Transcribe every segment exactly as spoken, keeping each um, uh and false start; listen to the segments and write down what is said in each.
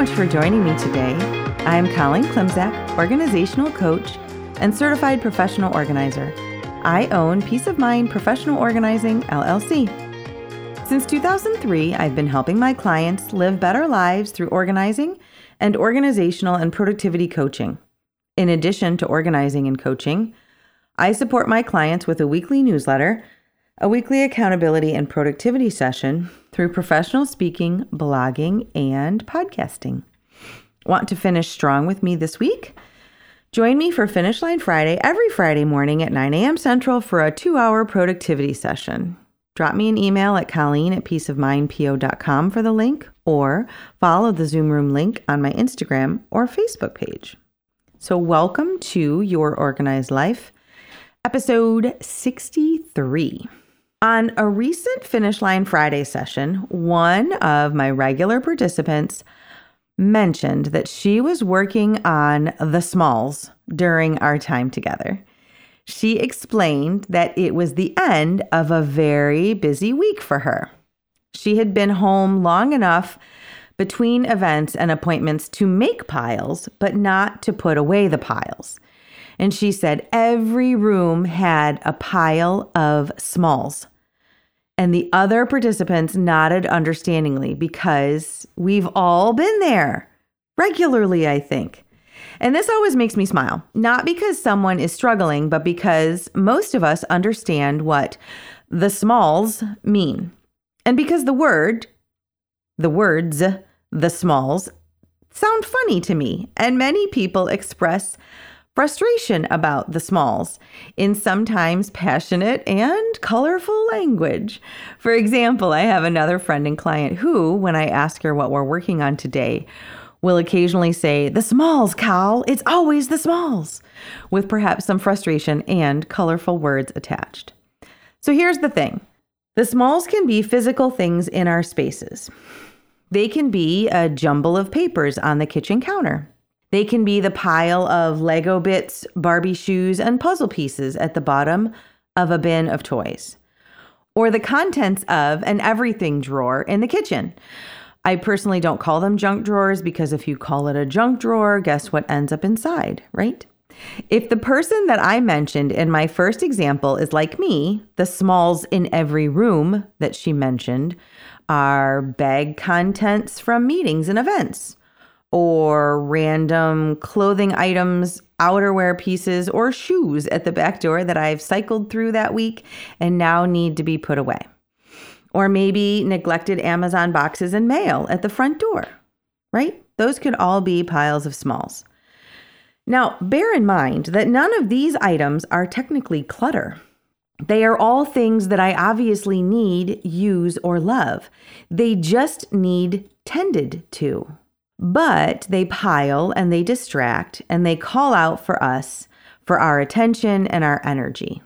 much for joining me today. I'm Colleen Klimczak, organizational coach and certified professional organizer. I own Peace of Mind Professional Organizing, L L C. Since two thousand three, I've been helping my clients live better lives through organizing and organizational and productivity coaching. In addition to organizing and coaching, I support my clients with a weekly newsletter, a weekly accountability and productivity session through professional speaking, blogging, and podcasting. Want to finish strong with me this week? Join me for Finish Line Friday every Friday morning at nine a.m. Central for a two-hour productivity session. Drop me an email at Colleen at Peace of Mind P O dot com for the link, or follow the Zoom Room link on my Instagram or Facebook page. So welcome to Your Organized Life, episode sixty-three. On a recent Finish Line Friday session, one of my regular participants mentioned that she was working on the smalls during our time together. She explained that it was the end of a very busy week for her. She had been home long enough between events and appointments to make piles, but not to put away the piles. And she said every room had a pile of smalls. And the other participants nodded understandingly, because we've all been there regularly, I think. And this always makes me smile, not because someone is struggling, but because most of us understand what the smalls mean. And because the word, the words, the smalls sound funny to me. And many people express frustration about the smalls in sometimes passionate and colorful language. For example, I have another friend and client who, when I ask her what we're working on today, will occasionally say, "The smalls, Cal, it's always the smalls," with perhaps some frustration and colorful words attached. So here's the thing. The smalls can be physical things in our spaces. They can be a jumble of papers on the kitchen counter. They can be the pile of Lego bits, Barbie shoes, and puzzle pieces at the bottom of a bin of toys, or the contents of an everything drawer in the kitchen. I personally don't call them junk drawers, because if you call it a junk drawer, guess what ends up inside, right? If the person that I mentioned in my first example is like me, the smalls in every room that she mentioned are bag contents from meetings and events, or random clothing items, outerwear pieces, or shoes at the back door that I've cycled through that week and now need to be put away. Or maybe neglected Amazon boxes and mail at the front door, right? Those could all be piles of smalls. Now, bear in mind that none of these items are technically clutter. They are all things that I obviously need, use, or love. They just need tended to. But they pile and they distract and they call out for us for our attention and our energy.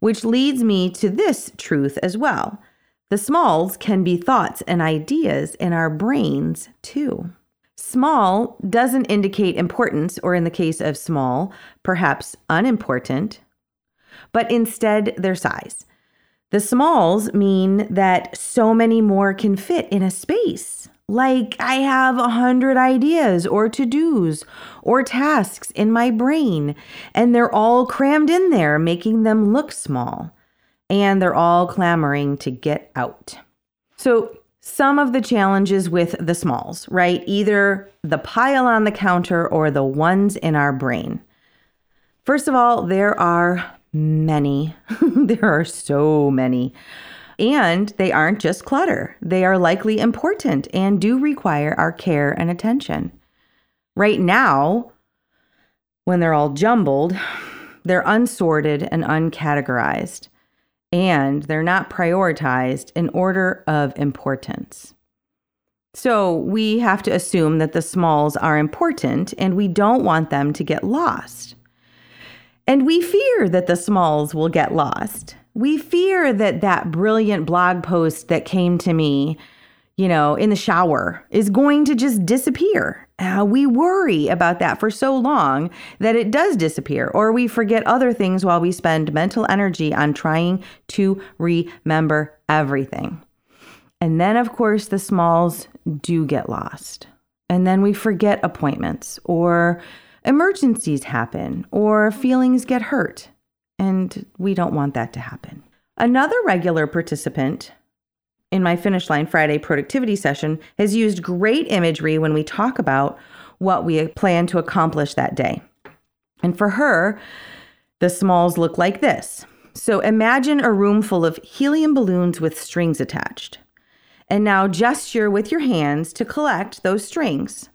Which leads me to this truth as well. The smalls can be thoughts and ideas in our brains too. Small doesn't indicate importance, or in the case of small, perhaps unimportant, but instead their size. The smalls mean that so many more can fit in a space. Like, I have a hundred ideas or to-dos or tasks in my brain, and they're all crammed in there, making them look small, and they're all clamoring to get out. So some of the challenges with the smalls, right? Either the pile on the counter or the ones in our brain. First of all, there are many. There are so many. And they aren't just clutter. They are likely important and do require our care and attention. Right now, when they're all jumbled, they're unsorted and uncategorized, and they're not prioritized in order of importance. So we have to assume that the smalls are important, and we don't want them to get lost. And we fear that the smalls will get lost. We fear that that brilliant blog post that came to me, you know, in the shower is going to just disappear. Uh, we worry about that for so long that it does disappear, or we forget other things while we spend mental energy on trying to remember everything. And then, of course, the smalls do get lost. and then we forget appointments, or emergencies happen, or feelings get hurt, and we don't want that to happen. Another regular participant in my Finish Line Friday productivity session has used great imagery when we talk about what we plan to accomplish that day. And for her, the smalls look like this. So imagine a room full of helium balloons with strings attached. And now gesture with your hands to collect those strings.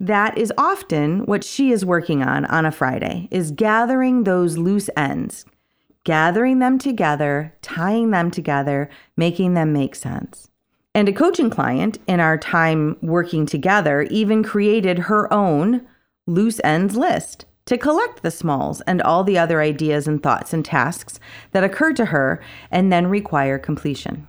That is often what she is working on on a Friday, is gathering those loose ends, gathering them together, tying them together, making them make sense. And a coaching client in our time working together even created her own loose ends list to collect the smalls and all the other ideas and thoughts and tasks that occur to her and then require completion.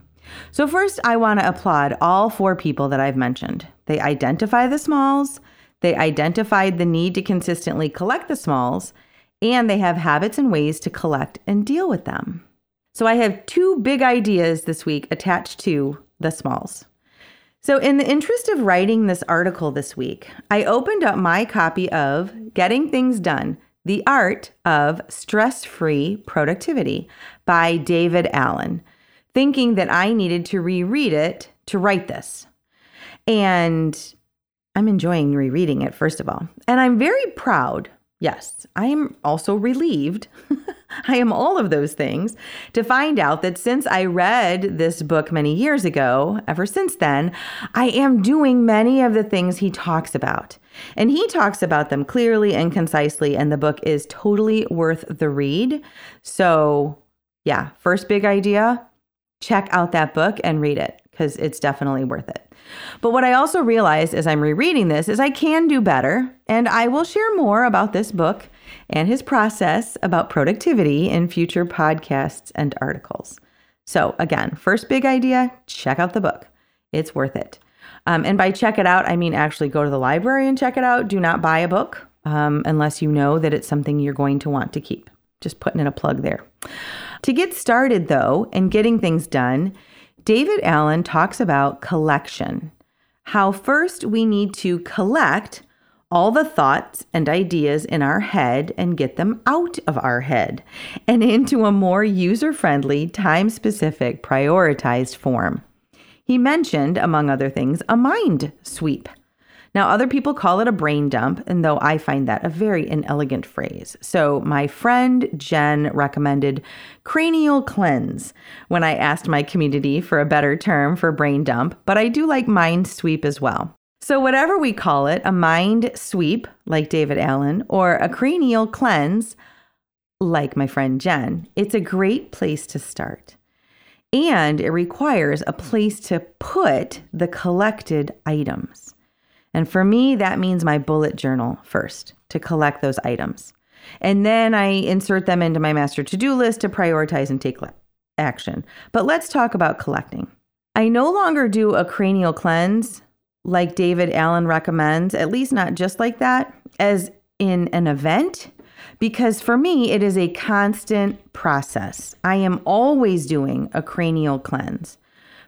So first, I want to applaud all four people that I've mentioned. They identify the smalls, they identified the need to consistently collect the smalls, and they have habits and ways to collect and deal with them. So I have two big ideas this week attached to the smalls. So in the interest of writing this article this week, I opened up my copy of Getting Things Done, The Art of Stress-Free Productivity by David Allen, thinking that I needed to reread it to write this. And I'm enjoying rereading it, first of all. And I'm very proud. Yes, I am also relieved. I am all of those things to find out that since I read this book many years ago, ever since then, I am doing many of the things he talks about. And he talks about them clearly and concisely, and the book is totally worth the read. So yeah, first big idea, check out that book and read it, because it's definitely worth it. But what I also realized as I'm rereading this is I can do better, and I will share more about this book and his process about productivity in future podcasts and articles. So again, first big idea, check out the book. It's worth it. Um, and by check it out, I mean actually go to the library and check it out. Do not buy a book um, unless you know that it's something you're going to want to keep. Just putting in a plug there. To get started, though, and getting things done, David Allen talks about collection, how first we need to collect all the thoughts and ideas in our head and get them out of our head and into a more user-friendly, time-specific, prioritized form. He mentioned, among other things, a mind sweep. Now, other people call it a brain dump, and though I find that a very inelegant phrase. So my friend Jen recommended cranial cleanse when I asked my community for a better term for brain dump, but I do like mind sweep as well. So whatever we call it, a mind sweep, like David Allen, or a cranial cleanse, like my friend Jen, it's a great place to start. And it requires a place to put the collected items. And for me, that means my bullet journal first to collect those items. And then I insert them into my master to-do list to prioritize and take action. But let's talk about collecting. I no longer do a cranial cleanse like David Allen recommends, at least not just like that, as in an event, because for me, it is a constant process. I am always doing a cranial cleanse.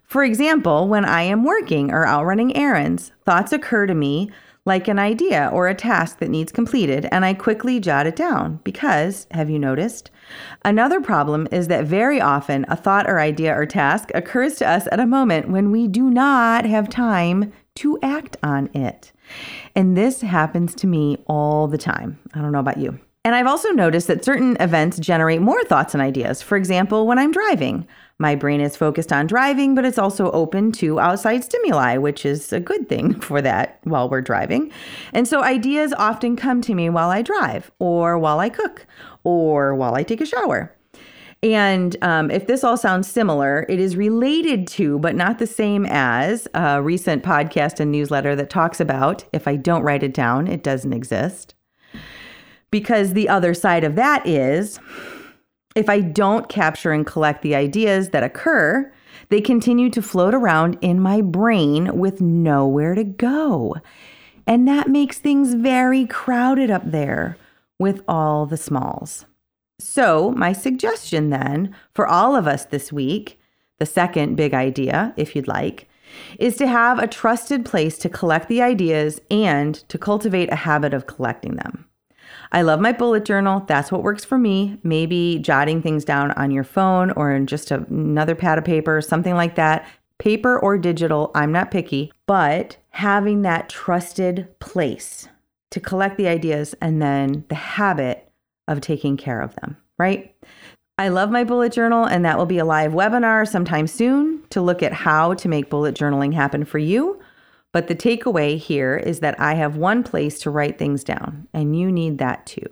For example, when I am working or out running errands, thoughts occur to me like an idea or a task that needs completed, and I quickly jot it down because, have you noticed? Another problem is that very often a thought or idea or task occurs to us at a moment when we do not have time to act on it. And this happens to me all the time. I don't know about you. And I've also noticed that certain events generate more thoughts and ideas. For example, when I'm driving, my brain is focused on driving, but it's also open to outside stimuli, which is a good thing for that while we're driving. And so ideas often come to me while I drive or while I cook or while I take a shower. And um, if this all sounds similar, it is related to, but not the same as, a recent podcast and newsletter that talks about, if I don't write it down, it doesn't exist. Because the other side of that is, if I don't capture and collect the ideas that occur, they continue to float around in my brain with nowhere to go. And that makes things very crowded up there with all the smalls. So my suggestion then for all of us this week, the second big idea, if you'd like, is to have a trusted place to collect the ideas and to cultivate a habit of collecting them. I love my bullet journal. That's what works for me. Maybe jotting things down on your phone or in just another pad of paper, something like that. Paper or digital, I'm not picky, but having that trusted place to collect the ideas and then the habit of taking care of them, right? I love my bullet journal, and that will be a live webinar sometime soon to look at how to make bullet journaling happen for you. But the takeaway here is that I have one place to write things down, and you need that too.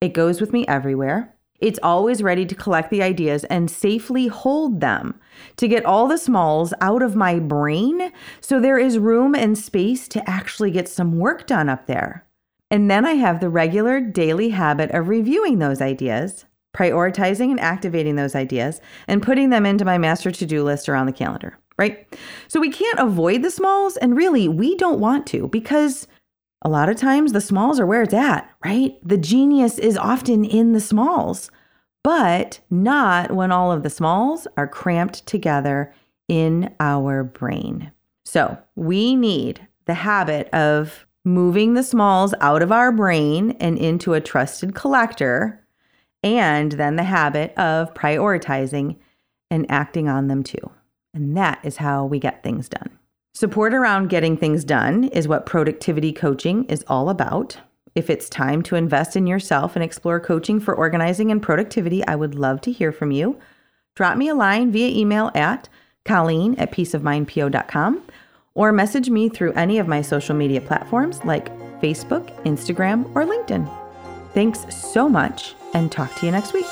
It goes with me everywhere. It's always ready to collect the ideas and safely hold them, to get all the smalls out of my brain so there is room and space to actually get some work done up there. And then I have the regular daily habit of reviewing those ideas, prioritizing and activating those ideas, and putting them into my master to-do list or on the calendar, right? So we can't avoid the smalls, and really we don't want to, because a lot of times the smalls are where it's at, right? The genius is often in the smalls, but not when all of the smalls are cramped together in our brain. So we need the habit of moving the smalls out of our brain and into a trusted collector, and then the habit of prioritizing and acting on them too. And that is how we get things done. Support around getting things done is what productivity coaching is all about. If it's time to invest in yourself and explore coaching for organizing and productivity, I would love to hear from you. Drop me a line via email at Colleen at Peace Of Mind P O dot com, or message me through any of my social media platforms like Facebook, Instagram, or LinkedIn. Thanks so much, and talk to you next week.